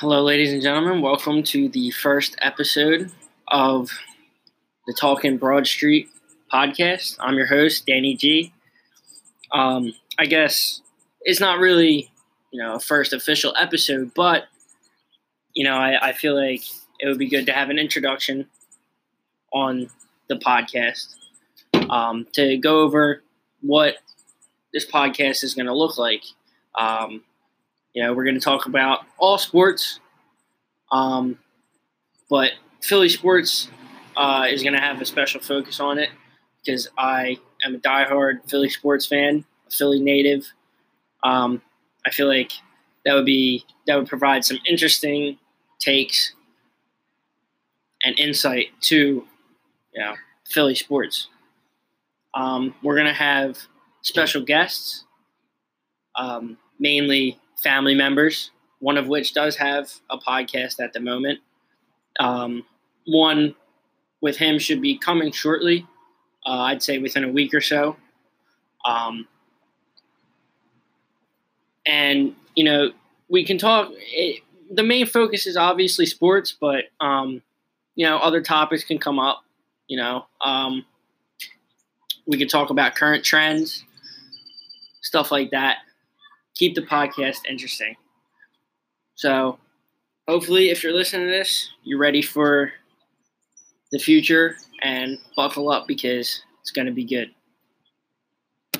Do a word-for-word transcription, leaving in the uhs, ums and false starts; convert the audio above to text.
Hello, ladies and gentlemen. Welcome to the first episode of the Talkin' Broad Street podcast. I'm your host, Danny G. Um, I guess it's not really, you know, a first official episode, but, you know, I, I feel like it would be good to have an introduction on the podcast um, to go over what this podcast is going to look like. Um You know, we're going to talk about all sports, um, but Philly sports uh, is going to have a special focus on it because I am a diehard Philly sports fan, a Philly native. Um, I feel like that would be that would provide some interesting takes and insight to, you know, Philly sports. Um, we're going to have special guests, um, mainly family members, one of which does have a podcast at the moment. Um, one with him should be coming shortly. Uh, I'd say within a week or so. Um, and, you know, we can talk. It, the main focus is obviously sports, but, um, you know, other topics can come up. You know, um, we can talk about current trends, stuff like that. Keep the podcast interesting. So hopefully if you're listening to this, you're ready for the future and buckle up because it's going to be good.